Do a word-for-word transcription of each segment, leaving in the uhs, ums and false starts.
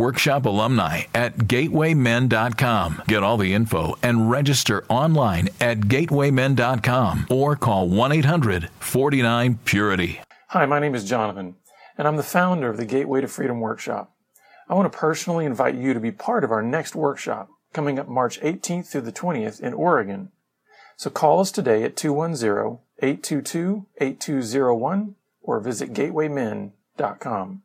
workshop alumni at gateway men dot com. Get all the info and register online at gateway men dot com or call one eight hundred forty-nine purity. Hi, my name is Jonathan, and I'm the founder of the Gateway to Freedom workshop. I want to personally invite you to be part of our next workshop coming up March eighteenth through the twentieth in Oregon. So call us today at two one zero, eight two two, eight two zero one or visit gateway men dot com.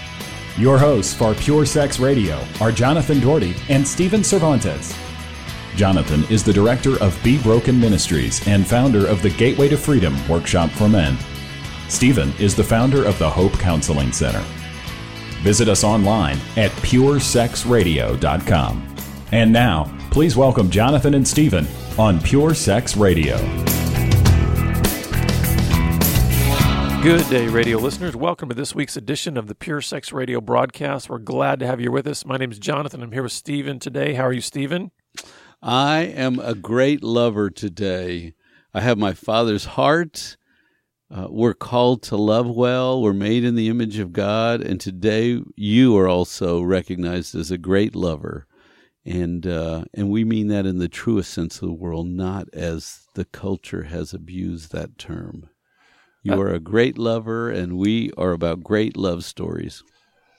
Your hosts for Pure Sex Radio are Jonathan Doherty and Stephen Cervantes. Jonathan is the director of Be Broken Ministries and founder of the Gateway to Freedom Workshop for Men. Stephen is the founder of the Hope Counseling Center. Visit us online at pure sex radio dot com. And now, please welcome Jonathan and Stephen on Pure Sex Radio. Good day, radio listeners. Welcome to this week's edition of the Pure Sex Radio broadcast. We're glad to have you with us. My name is Jonathan. I'm here with Stephen today. How are you, Stephen? I am a great lover today. I have my Father's heart. Uh, we're called to love well. We're made in the image of God. And today you are also recognized as a great lover. And uh, and we mean that in the truest sense of the world, not as the culture has abused that term. You are a great lover, and we are about great love stories.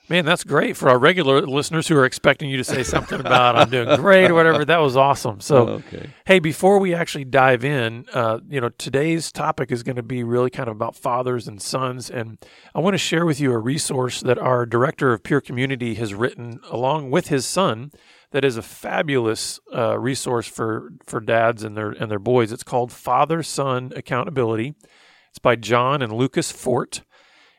Man, that's great for our regular listeners who are expecting you to say something about I'm doing great or whatever. That was awesome. So, okay. Hey, before we actually dive in, uh, you know, today's topic is going to be really kind of about fathers and sons. And I want to share with you a resource that our director of Pure Community has written along with his son that is a fabulous uh, resource for, for dads and their, and their boys. It's called Father-Son Accountability. It's by John and Lucas Fort,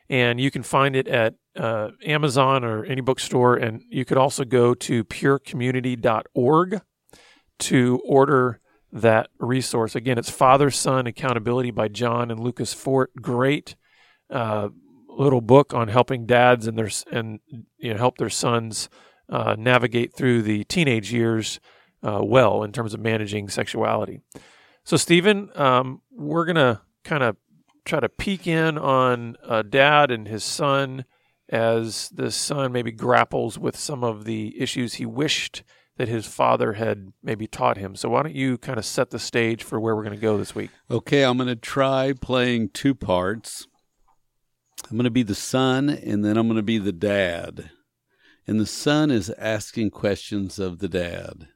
and you can find it at uh, Amazon or any bookstore, and you could also go to pure community dot org to order that resource. Again, it's Father-Son Accountability by John and Lucas Fort. Great uh, little book on helping dads and their and you know, help their sons uh, navigate through the teenage years uh, well in terms of managing sexuality. So, Stephen, um, we're going to kind of try to peek in on a dad and his son as the son maybe grapples with some of the issues he wished that his father had maybe taught him. So why don't you kind of set the stage for where we're going to go this week? Okay, I'm going to try playing two parts. I'm going to be the son, and then I'm going to be the dad. And the son is asking questions of the dad.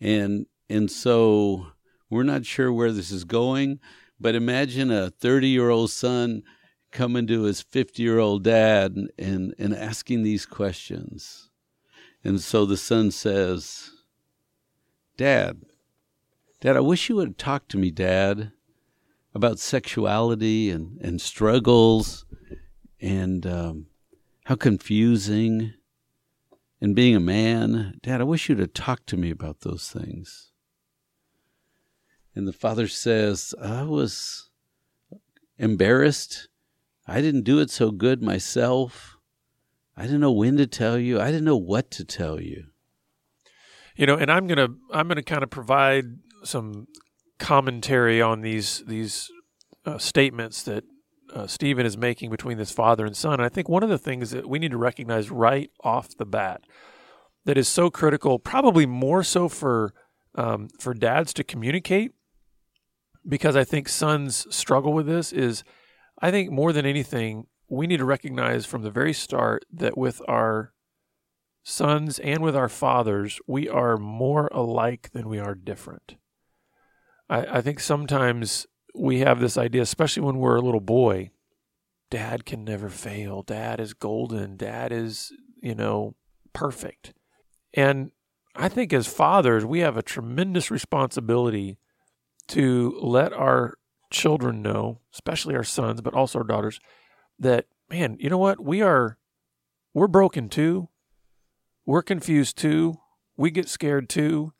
And, and so we're not sure where this is going. But imagine a thirty-year-old son coming to his fifty-year-old dad and, and, and asking these questions. And so the son says, Dad, Dad, I wish you would have talked to me, Dad, about sexuality and, and struggles and um, how confusing and being a man. Dad, I wish you'd have talked to me about those things. And the father says, I was embarrassed. I didn't do it so good myself. I didn't know when to tell you. I didn't know what to tell you. You know, and I'm going to I'm going to kind of provide some commentary on these these uh, statements that uh, Stephen is making between this father and son. And I think one of the things that we need to recognize right off the bat that is so critical, probably more so for um, for dads to communicate, because I think sons struggle with this, is I think more than anything, we need to recognize from the very start that with our sons and with our fathers, we are more alike than we are different. I, I think sometimes we have this idea, especially when we're a little boy, dad can never fail. Dad is golden. Dad is, you know, perfect. And I think as fathers, we have a tremendous responsibility to let our children know, especially our sons, but also our daughters, that, man, you know what? We are, we're broken too. We're confused too. We get scared too.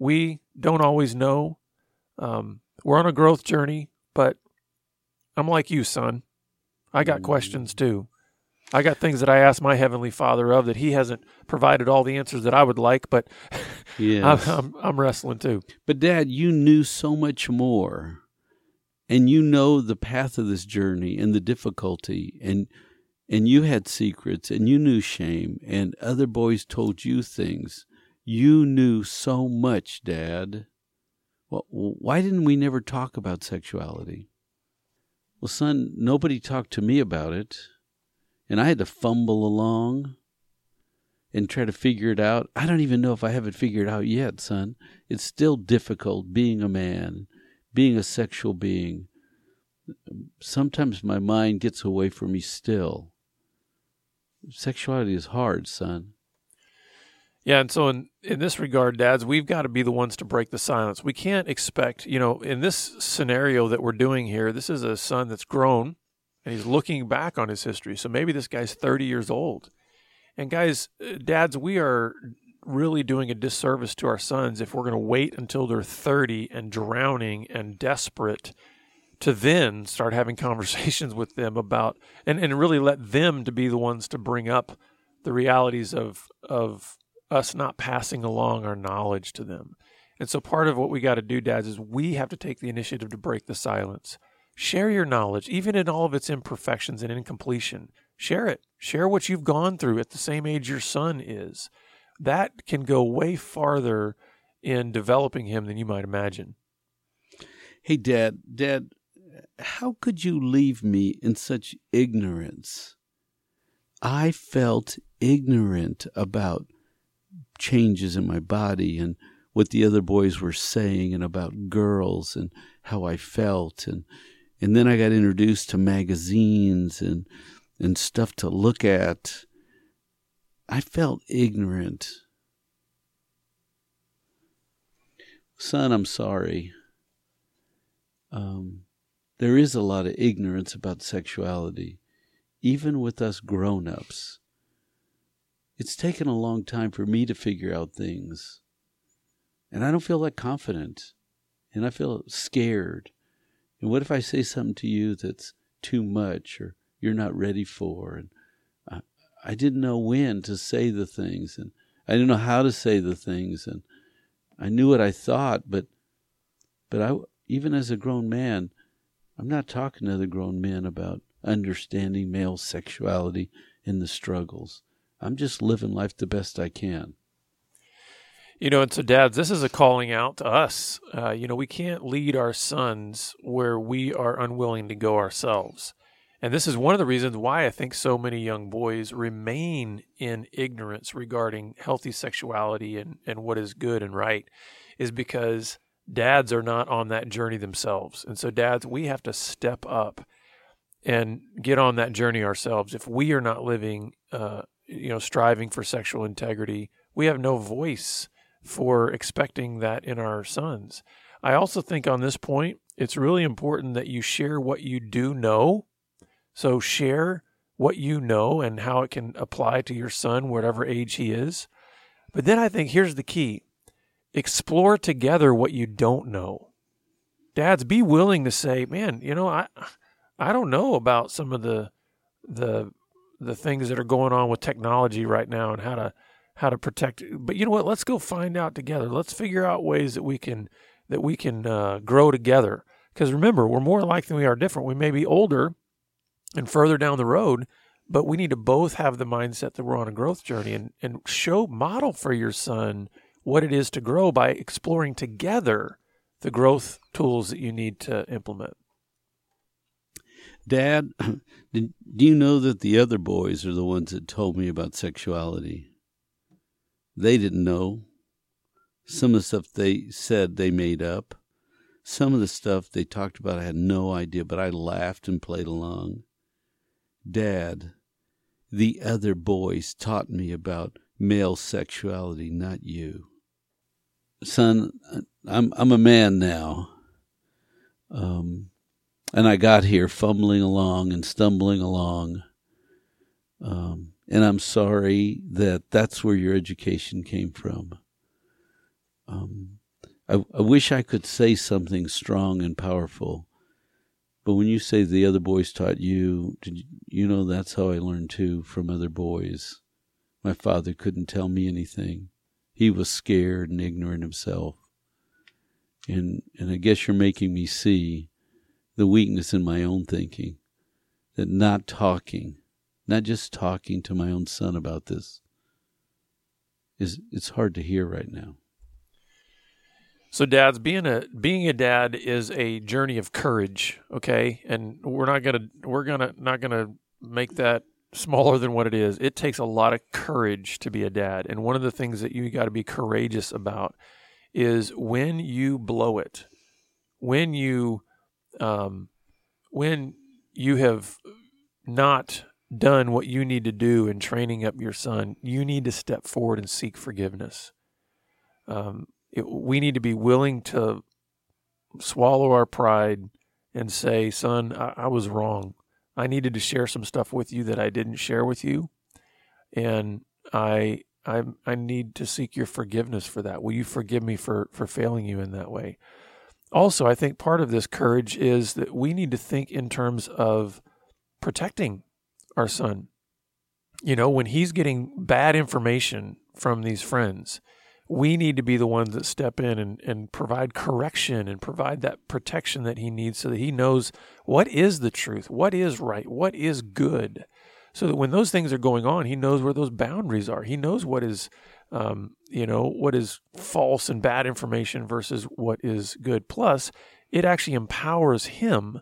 We don't always know. Um, we're on a growth journey, but I'm like you, son. I got questions too. I got things that I asked my Heavenly Father of that He hasn't provided all the answers that I would like, but yes. I'm, I'm, I'm wrestling too. But Dad, you knew so much more, and you know the path of this journey and the difficulty, and and you had secrets, and you knew shame, and other boys told you things. You knew so much, Dad. Well, why didn't we never talk about sexuality? Well, son, nobody talked to me about it. And I had to fumble along and try to figure it out. I don't even know if I have it figured out yet, son. It's still difficult being a man, being a sexual being. Sometimes my mind gets away from me still. Sexuality is hard, son. Yeah, and so in, in this regard, dads, we've got to be the ones to break the silence. We can't expect, you know, in this scenario that we're doing here, this is a son that's grown, and he's looking back on his history. So maybe this guy's thirty years old. And guys, dads, we are really doing a disservice to our sons if we're going to wait until they're thirty and drowning and desperate to then start having conversations with them about, and, and really let them to be the ones to bring up the realities of, of us not passing along our knowledge to them. And so part of what we got to do, dads, is we have to take the initiative to break the silence. Share your knowledge, even in all of its imperfections and incompletion. Share it. Share what you've gone through at the same age your son is. That can go way farther in developing him than you might imagine. Hey, Dad, Dad, how could you leave me in such ignorance? I felt ignorant about changes in my body and what the other boys were saying and about girls and how I felt, and And then I got introduced to magazines and and stuff to look at. I felt ignorant. Son, I'm sorry. Um, there is a lot of ignorance about sexuality, even with us grown-ups. It's taken a long time for me to figure out things. And I don't feel that confident. And I feel scared. And what if I say something to you that's too much or you're not ready for? And I, I didn't know when to say the things, and I didn't know how to say the things, and I knew what I thought, but but I, even as a grown man, I'm not talking to other grown men about understanding male sexuality and the struggles. I'm just living life the best I can. You know, and so dads, this is a calling out to us. Uh, you know, we can't lead our sons where we are unwilling to go ourselves. And this is one of the reasons why I think so many young boys remain in ignorance regarding healthy sexuality and, and what is good and right, is because dads are not on that journey themselves. And so dads, we have to step up and get on that journey ourselves. If we are not living, uh, you know, striving for sexual integrity, we have no voice for expecting that in our sons. I also think on this point, it's really important that you share what you do know. So share what you know and how it can apply to your son, whatever age he is. But then I think here's the key. Explore together what you don't know. Dads, be willing to say, man, you know, I I don't know about some of the the the things that are going on with technology right now and how to how to protect it. But you know what? Let's go find out together. Let's figure out ways that we can that we can uh, grow together. Because remember, we're more alike than we are different. We may be older, and further down the road, but we need to both have the mindset that we're on a growth journey and, and show, model for your son what it is to grow by exploring together the growth tools that you need to implement. Dad, did, do you know that the other boys are the ones that told me about sexuality? They didn't know. Some of the stuff they said they made up. Some of the stuff they talked about I had no idea, but I laughed and played along. Dad, the other boys taught me about male sexuality, not you. Son, I'm I'm a man now. Um, and I got here fumbling along and stumbling along. Um, and I'm sorry that that's where your education came from. Um, I, I wish I could say something strong and powerful. But when you say the other boys taught you, did you, you know that's how I learned too, from other boys. My father couldn't tell me anything. He was scared and ignorant himself. And and I guess you're making me see the weakness in my own thinking, that not talking, not just talking to my own son about this, is it's hard to hear right now. So dads, being a being a dad is a journey of courage, okay? And we're not gonna we're gonna not gonna make that smaller than what it is. It takes a lot of courage to be a dad. And one of the things that you got to be courageous about is when you blow it, when you um, when you have not done what you need to do in training up your son, you need to step forward and seek forgiveness. Um It, we need to be willing to swallow our pride and say, son, I, I was wrong. I needed to share some stuff with you that I didn't share with you. And I I, I need to seek your forgiveness for that. Will you forgive me for, for failing you in that way? Also, I think part of this courage is that we need to think in terms of protecting our son. You know, when he's getting bad information from these friends, we need to be the ones that step in and, and provide correction and provide that protection that he needs so that he knows what is the truth, what is right, what is good, so that when those things are going on, he knows where those boundaries are. He knows what is, um, you know, what is false and bad information versus what is good. Plus, it actually empowers him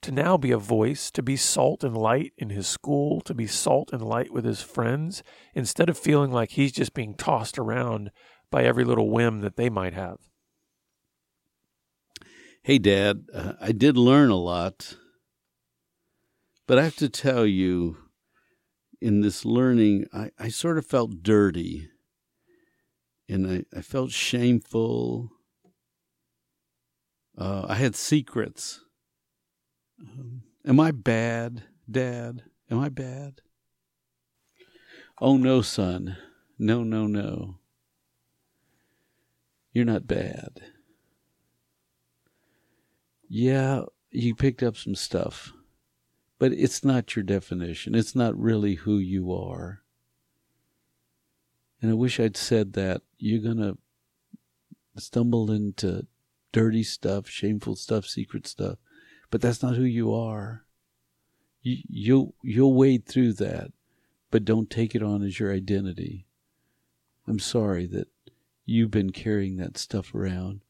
to now be a voice, to be salt and light in his school, to be salt and light with his friends, instead of feeling like he's just being tossed around by every little whim that they might have. Hey, Dad, uh, I did learn a lot, but I have to tell you, in this learning, I, I sort of felt dirty, and I, I felt shameful. Uh, I had secrets. Um, am I bad, Dad? Am I bad? Oh, no, son. No, no, no. You're not bad. Yeah, you picked up some stuff, but it's not your definition. It's not really who you are. And I wish I'd said that. You're going to stumble into dirty stuff, shameful stuff, secret stuff, but that's not who you are. You, you'll, you'll wade through that, but don't take it on as your identity. I'm sorry that you've been carrying that stuff around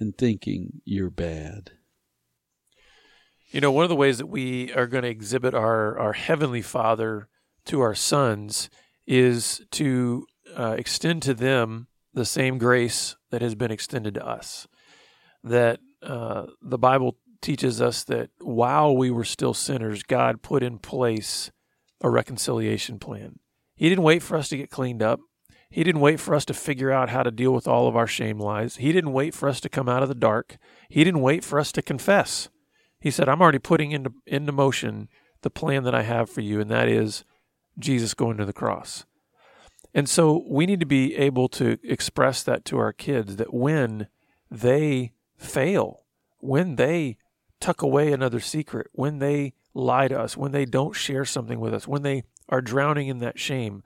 and thinking you're bad. You know, one of the ways that we are going to exhibit our, our Heavenly Father to our sons is to uh, extend to them the same grace that has been extended to us. That uh, the Bible teaches us that while we were still sinners, God put in place a reconciliation plan. He didn't wait for us to get cleaned up. He didn't wait for us to figure out how to deal with all of our shame lies. He didn't wait for us to come out of the dark. He didn't wait for us to confess. He said, I'm already putting into, into motion the plan that I have for you, and that is Jesus going to the cross. And so we need to be able to express that to our kids, that when they fail, when they tuck away another secret, when they lie to us, when they don't share something with us, when they are drowning in that shame,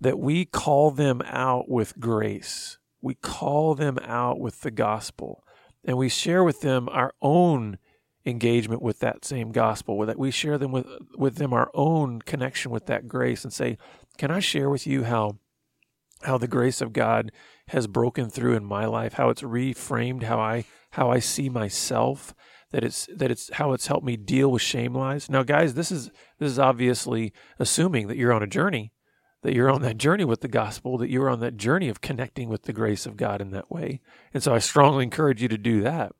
that we call them out with grace. We call them out with the gospel. And we share with them our own engagement with that same gospel, with that we share them with with them our own connection with that grace and say, can I share with you how how the grace of God has broken through in my life, how it's reframed how I how I see myself, that it's that it's how it's helped me deal with shame lies. Now, guys, this is this is obviously assuming that you're on a journey, that you're on that journey with the gospel, that you're on that journey of connecting with the grace of God in that way. And so I strongly encourage you to do that.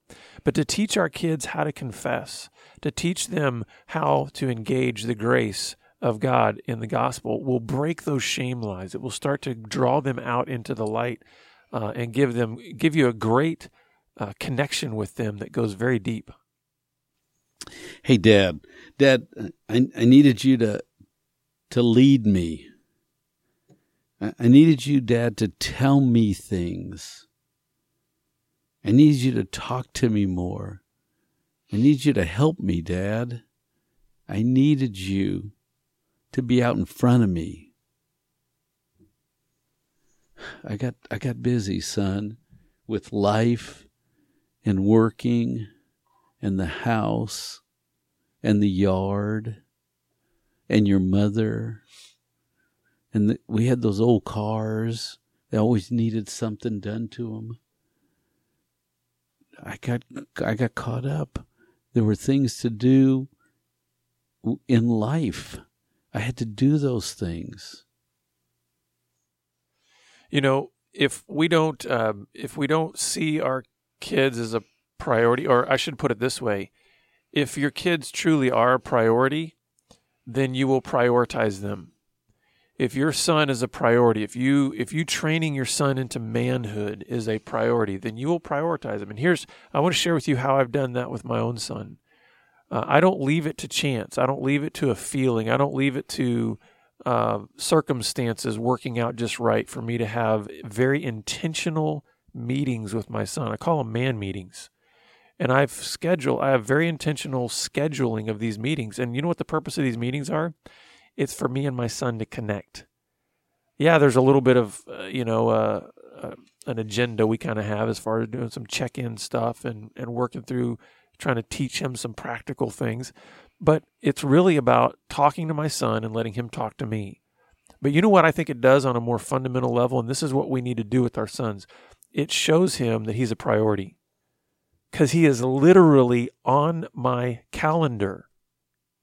But to teach our kids how to confess, to teach them how to engage the grace of God in the gospel will break those shame lies. It will start to draw them out into the light uh, and give them give you a great uh, connection with them that goes very deep. Hey, Dad. Dad, I, I needed you to to lead me. I needed you, Dad, to tell me things. I needed you to talk to me more. I needed you to help me, Dad. I needed you to be out in front of me. I got I got busy, son, with life and working and the house and the yard and your mother. And the, we had those old cars. They always needed something done to them. I got I got caught up. There were things to do in life. I had to do those things. You know, if we don't um, if we don't see our kids as a priority, or I should put it this way, if your kids truly are a priority, then you will prioritize them. If your son is a priority, if you if you training your son into manhood is a priority, then you will prioritize him. And here's, I want to share with you how I've done that with my own son. Uh, I don't leave it to chance. I don't leave it to a feeling. I don't leave it to uh, circumstances working out just right for me to have very intentional meetings with my son. I call them man meetings. And I've scheduled, I have very intentional scheduling of these meetings. And you know what the purpose of these meetings are? It's for me and my son to connect. Yeah, there's a little bit of, uh, you know, uh, uh, an agenda we kind of have as far as doing some check-in stuff and, and working through trying to teach him some practical things. But it's really about talking to my son and letting him talk to me. But you know what I think it does on a more fundamental level, and this is what we need to do with our sons? It shows him that he's a priority, because he is literally on my calendar.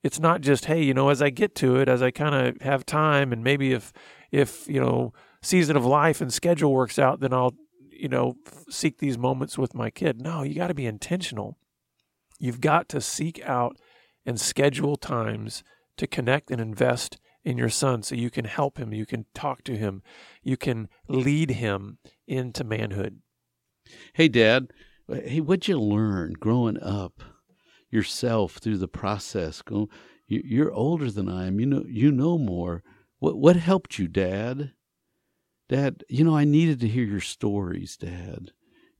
It's not just, hey, you know, as I get to it, as I kind of have time, and maybe if, if you know, season of life and schedule works out, then I'll, you know, seek these moments with my kid. No, you got to be intentional. You've got to seek out and schedule times to connect and invest in your son so you can help him, you can talk to him, you can lead him into manhood. Hey, Dad, hey, what'd you learn growing up yourself through the process? Go, you're older than I am. You know, you know more. What what helped you, Dad? Dad, you know, I needed to hear your stories, Dad.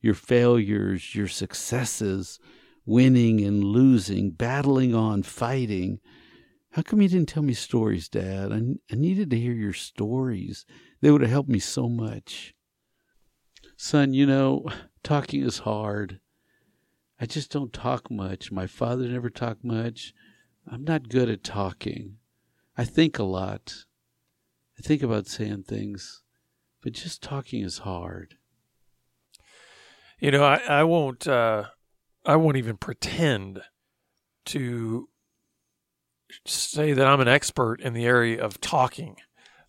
Your failures, your successes, winning and losing, battling on, fighting. How come you didn't tell me stories, Dad? I, I needed to hear your stories. They would have helped me so much. Son, you know, talking is hard. I just don't talk much. My father never talked much. I'm not good at talking. I think a lot. I think about saying things, but just talking is hard. You know, I, I won't. Uh, I won't even pretend to say that I'm an expert in the area of talking.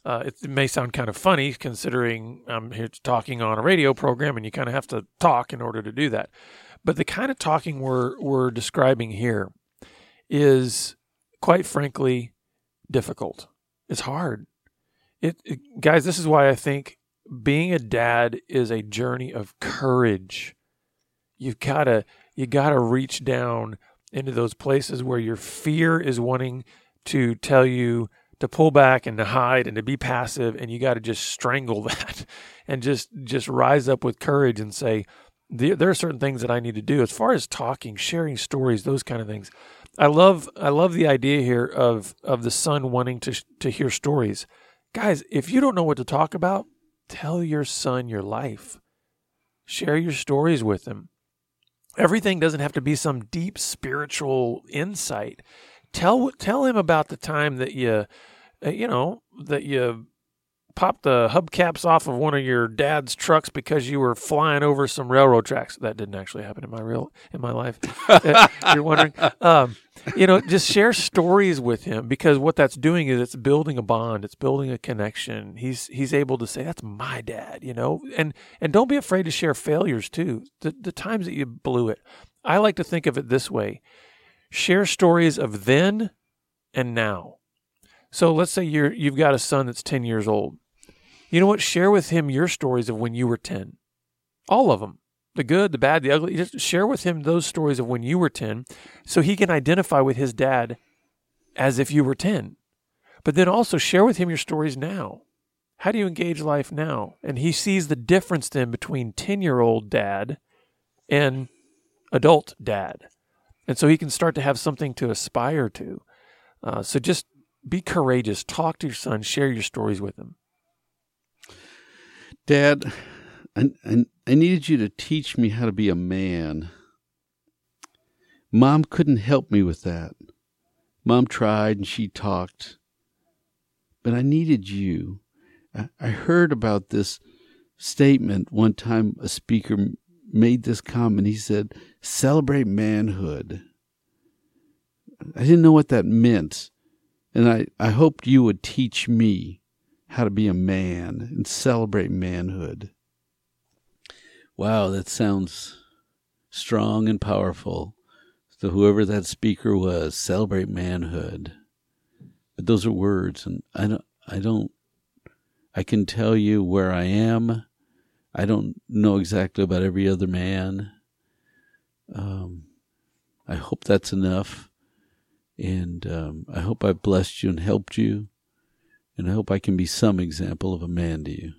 Uh, it may sound kind of funny considering I'm here talking on a radio program, and you kind of have to talk in order to do that. But the kind of talking we're we're describing here is, quite frankly, difficult. It's hard. It, it guys, this is why I think being a dad is a journey of courage. You've gotta you gotta reach down into those places where your fear is wanting to tell you to pull back and to hide and to be passive, and you gotta just strangle that and just just rise up with courage and say, there are certain things that I need to do as far as talking, sharing stories, those kind of things. I love, I love the idea here of of the son wanting to to hear stories. Guys, if you don't know what to talk about, tell your son your life. Share your stories with him. Everything doesn't have to be some deep spiritual insight. Tell tell him about the time that you, you know, that you popped the hubcaps off of one of your dad's trucks because you were flying over some railroad tracks. That didn't actually happen in my real in my life. You're wondering. Um, you know, just share stories with him, because what that's doing is it's building a bond. It's building a connection. He's he's able to say, that's my dad, you know. And and don't be afraid to share failures too. The the times that you blew it. I like to think of it this way. Share stories of then and now. So let's say you're, you've got a son that's ten years old. You know what? Share with him your stories of when you were ten. All of them. The good, the bad, the ugly. Just share with him those stories of when you were ten, so he can identify with his dad as if you were ten. But then also share with him your stories now. How do you engage life now? And he sees the difference then between ten-year-old dad and adult dad. And so he can start to have something to aspire to. Uh, so just be courageous. Talk to your son. Share your stories with him. Dad, I, I, I needed you to teach me how to be a man. Mom couldn't help me with that. Mom tried and she talked. But I needed you. I, I heard about this statement one time. A speaker made this comment. He said, celebrate manhood. I didn't know what that meant. And I, I hoped you would teach me how to be a man and celebrate manhood. Wow, that sounds strong and powerful. So whoever that speaker was, celebrate manhood. But those are words, and I don't, I don't, I can tell you where I am. I don't know exactly about every other man. Um, I hope that's enough. And um, I hope I blessed you and helped you. And I hope I can be some example of a man to you.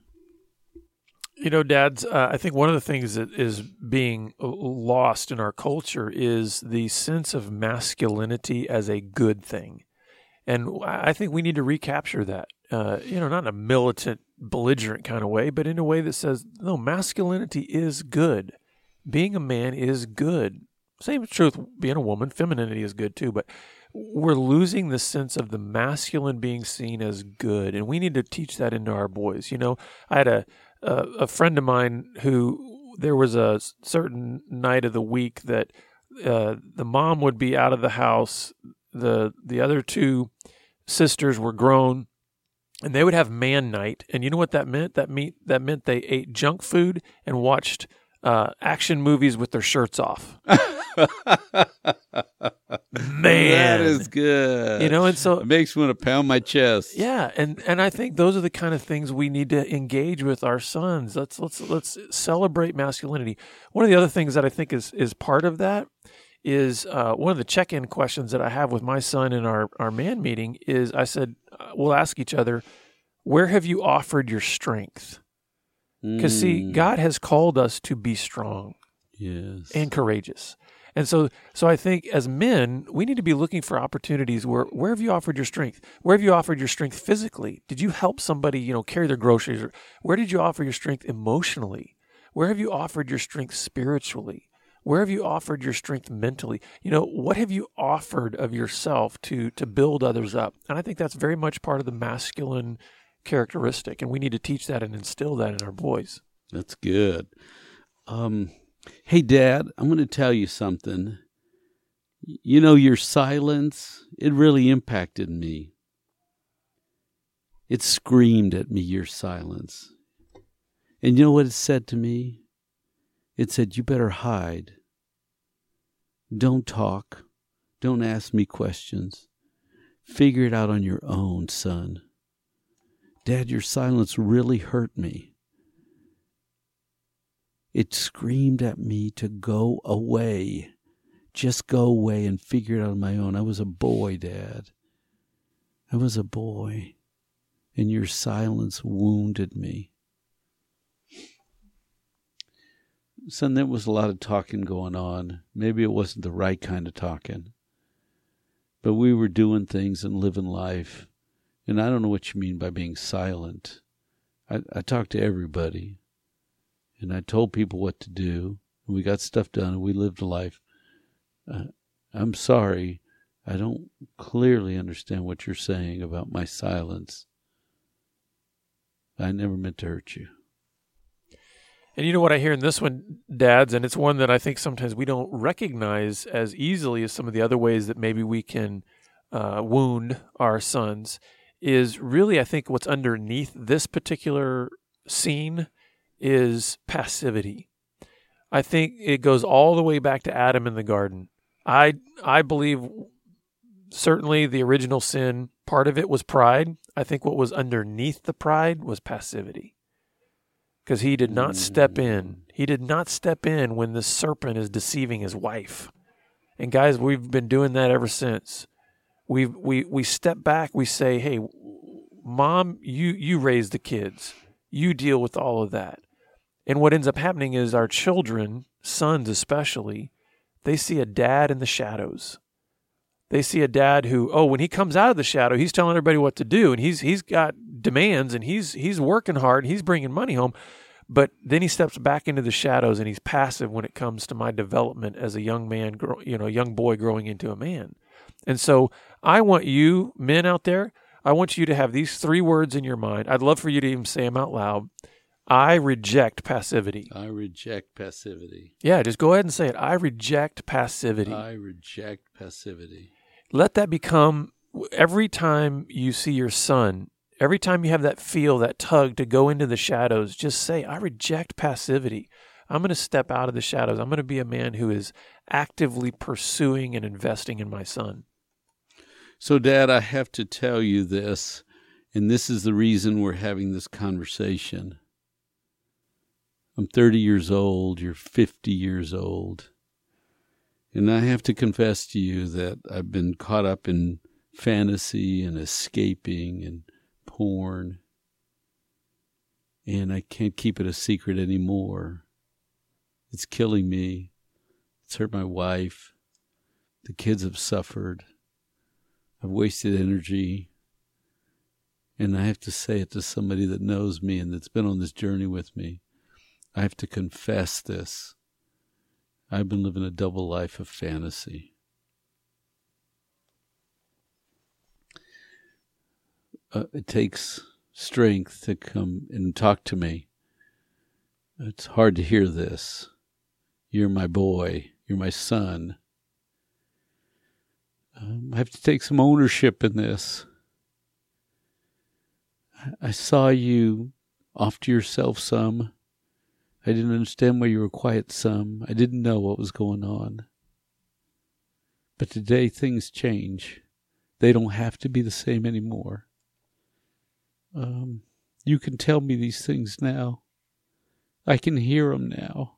You know, Dads, uh, I think one of the things that is being lost in our culture is the sense of masculinity as a good thing. And I think we need to recapture that, uh, you know, not in a militant, belligerent kind of way, but in a way that says, no, masculinity is good. Being a man is good. Same truth, being a woman, femininity is good too, but we're losing the sense of the masculine being seen as good, and we need to teach that into our boys. You know, I had a a, a friend of mine who, there was a certain night of the week that uh, the mom would be out of the house, the the other two sisters were grown, and they would have man night, and you know what that meant? That meant, that meant they ate junk food and watched uh, action movies with their shirts off. Man, that is good. You know, and so it makes me want to pound my chest. Yeah, and, and I think those are the kind of things we need to engage with our sons. Let's let's let's celebrate masculinity. One of the other things that I think is is part of that is uh, one of the check-in questions that I have with my son in our our man meeting is, I said, we'll ask each other, where have you offered your strength? Because mm. see, God has called us to be strong, yes, and courageous. And so so I think as men, we need to be looking for opportunities where, where have you offered your strength? Where have you offered your strength physically? Did you help somebody, you know, carry their groceries? Or where did you offer your strength emotionally? Where have you offered your strength spiritually? Where have you offered your strength mentally? You know, what have you offered of yourself to to build others up? And I think that's very much part of the masculine characteristic, and we need to teach that and instill that in our boys. That's good. Um Hey, Dad, I'm going to tell you something. You know, your silence, it really impacted me. It screamed at me, your silence. And you know what it said to me? It said, you better hide. Don't talk. Don't ask me questions. Figure it out on your own, son. Dad, your silence really hurt me. It screamed at me to go away. Just go away and figure it out on my own. I was a boy, Dad. I was a boy. And your silence wounded me. Son, there was a lot of talking going on. Maybe it wasn't the right kind of talking. But we were doing things and living life. And I don't know what you mean by being silent. I, I talked to everybody. And I told people what to do, and we got stuff done and we lived a life. Uh, I'm sorry, I don't clearly understand what you're saying about my silence. I never meant to hurt you. And you know what I hear in this one, dads, and it's one that I think sometimes we don't recognize as easily as some of the other ways that maybe we can uh, wound our sons, is really I think what's underneath this particular scene is passivity. I think it goes all the way back to Adam in the garden. I I believe certainly the original sin, part of it was pride. I think what was underneath the pride was passivity. Because he did not step in. He did not step in when the serpent is deceiving his wife. And guys, we've been doing that ever since. We we we step back, we say, "Hey, mom, you you raise the kids. You deal with all of that." And what ends up happening is our children, sons especially, they see a dad in the shadows. They see a dad who, oh, when he comes out of the shadow, he's telling everybody what to do, and he's he's got demands, and he's he's working hard, and he's bringing money home. But then he steps back into the shadows, and he's passive when it comes to my development as a young man, you know, young boy growing into a man. And so I want you, men out there, I want you to have these three words in your mind. I'd love for you to even say them out loud. I reject passivity. I reject passivity. Yeah, just go ahead and say it. I reject passivity. I reject passivity. Let that become, every time you see your son, every time you have that feel, that tug to go into the shadows, just say, I reject passivity. I'm going to step out of the shadows. I'm going to be a man who is actively pursuing and investing in my son. So, Dad, I have to tell you this, and this is the reason we're having this conversation. I'm thirty years old, you're fifty years old. And I have to confess to you that I've been caught up in fantasy and escaping and porn. And I can't keep it a secret anymore. It's killing me. It's hurt my wife. The kids have suffered. I've wasted energy. And I have to say it to somebody that knows me and that's been on this journey with me. I have to confess this. I've been living a double life of fantasy. Uh, it takes strength to come and talk to me. It's hard to hear this. You're my boy. You're my son. Um, I have to take some ownership in this. I, I saw you off to yourself some. I didn't understand why you were quiet some. I didn't know what was going on. But today things change. They don't have to be the same anymore. Um, you can tell me these things now. I can hear them now.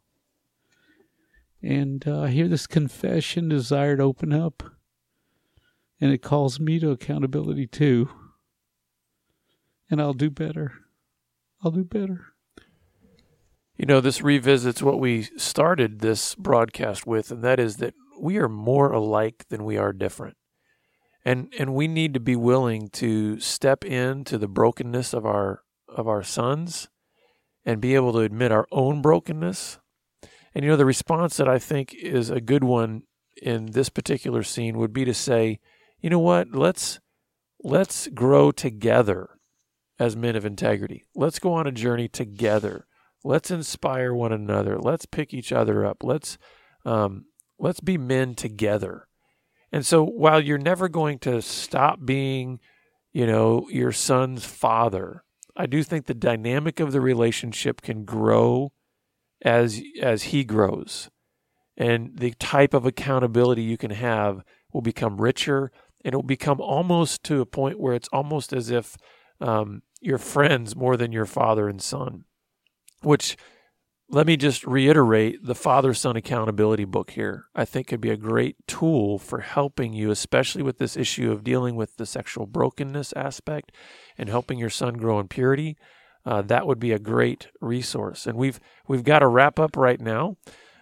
And uh, I hear this confession, desire to open up. And it calls me to accountability too. And I'll do better. I'll do better. You know, this revisits what we started this broadcast with, and that is that we are more alike than we are different. And and we need to be willing to step into the brokenness of our of our sons and be able to admit our own brokenness. And, you know, the response that I think is a good one in this particular scene would be to say, you know what, let's let's grow together as men of integrity. Let's go on a journey together. Let's inspire one another. Let's pick each other up. Let's um, let's be men together. And so while you're never going to stop being, you know, your son's father, I do think the dynamic of the relationship can grow as as he grows. And the type of accountability you can have will become richer, and it will become almost to a point where it's almost as if um, you're friends more than your father and son. Which, let me just reiterate, the Father-Son Accountability book here, I think could be a great tool for helping you, especially with this issue of dealing with the sexual brokenness aspect and helping your son grow in purity. Uh, that would be a great resource. And we've we've got to wrap up right now,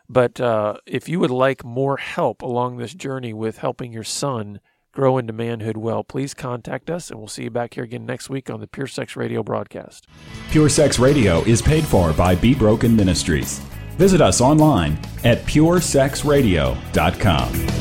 but uh, if you would like more help along this journey with helping your son grow into manhood well, please contact us, and we'll see you back here again next week on the Pure Sex Radio broadcast. Pure Sex Radio is paid for by Be Broken Ministries. Visit us online at pure sex radio dot com.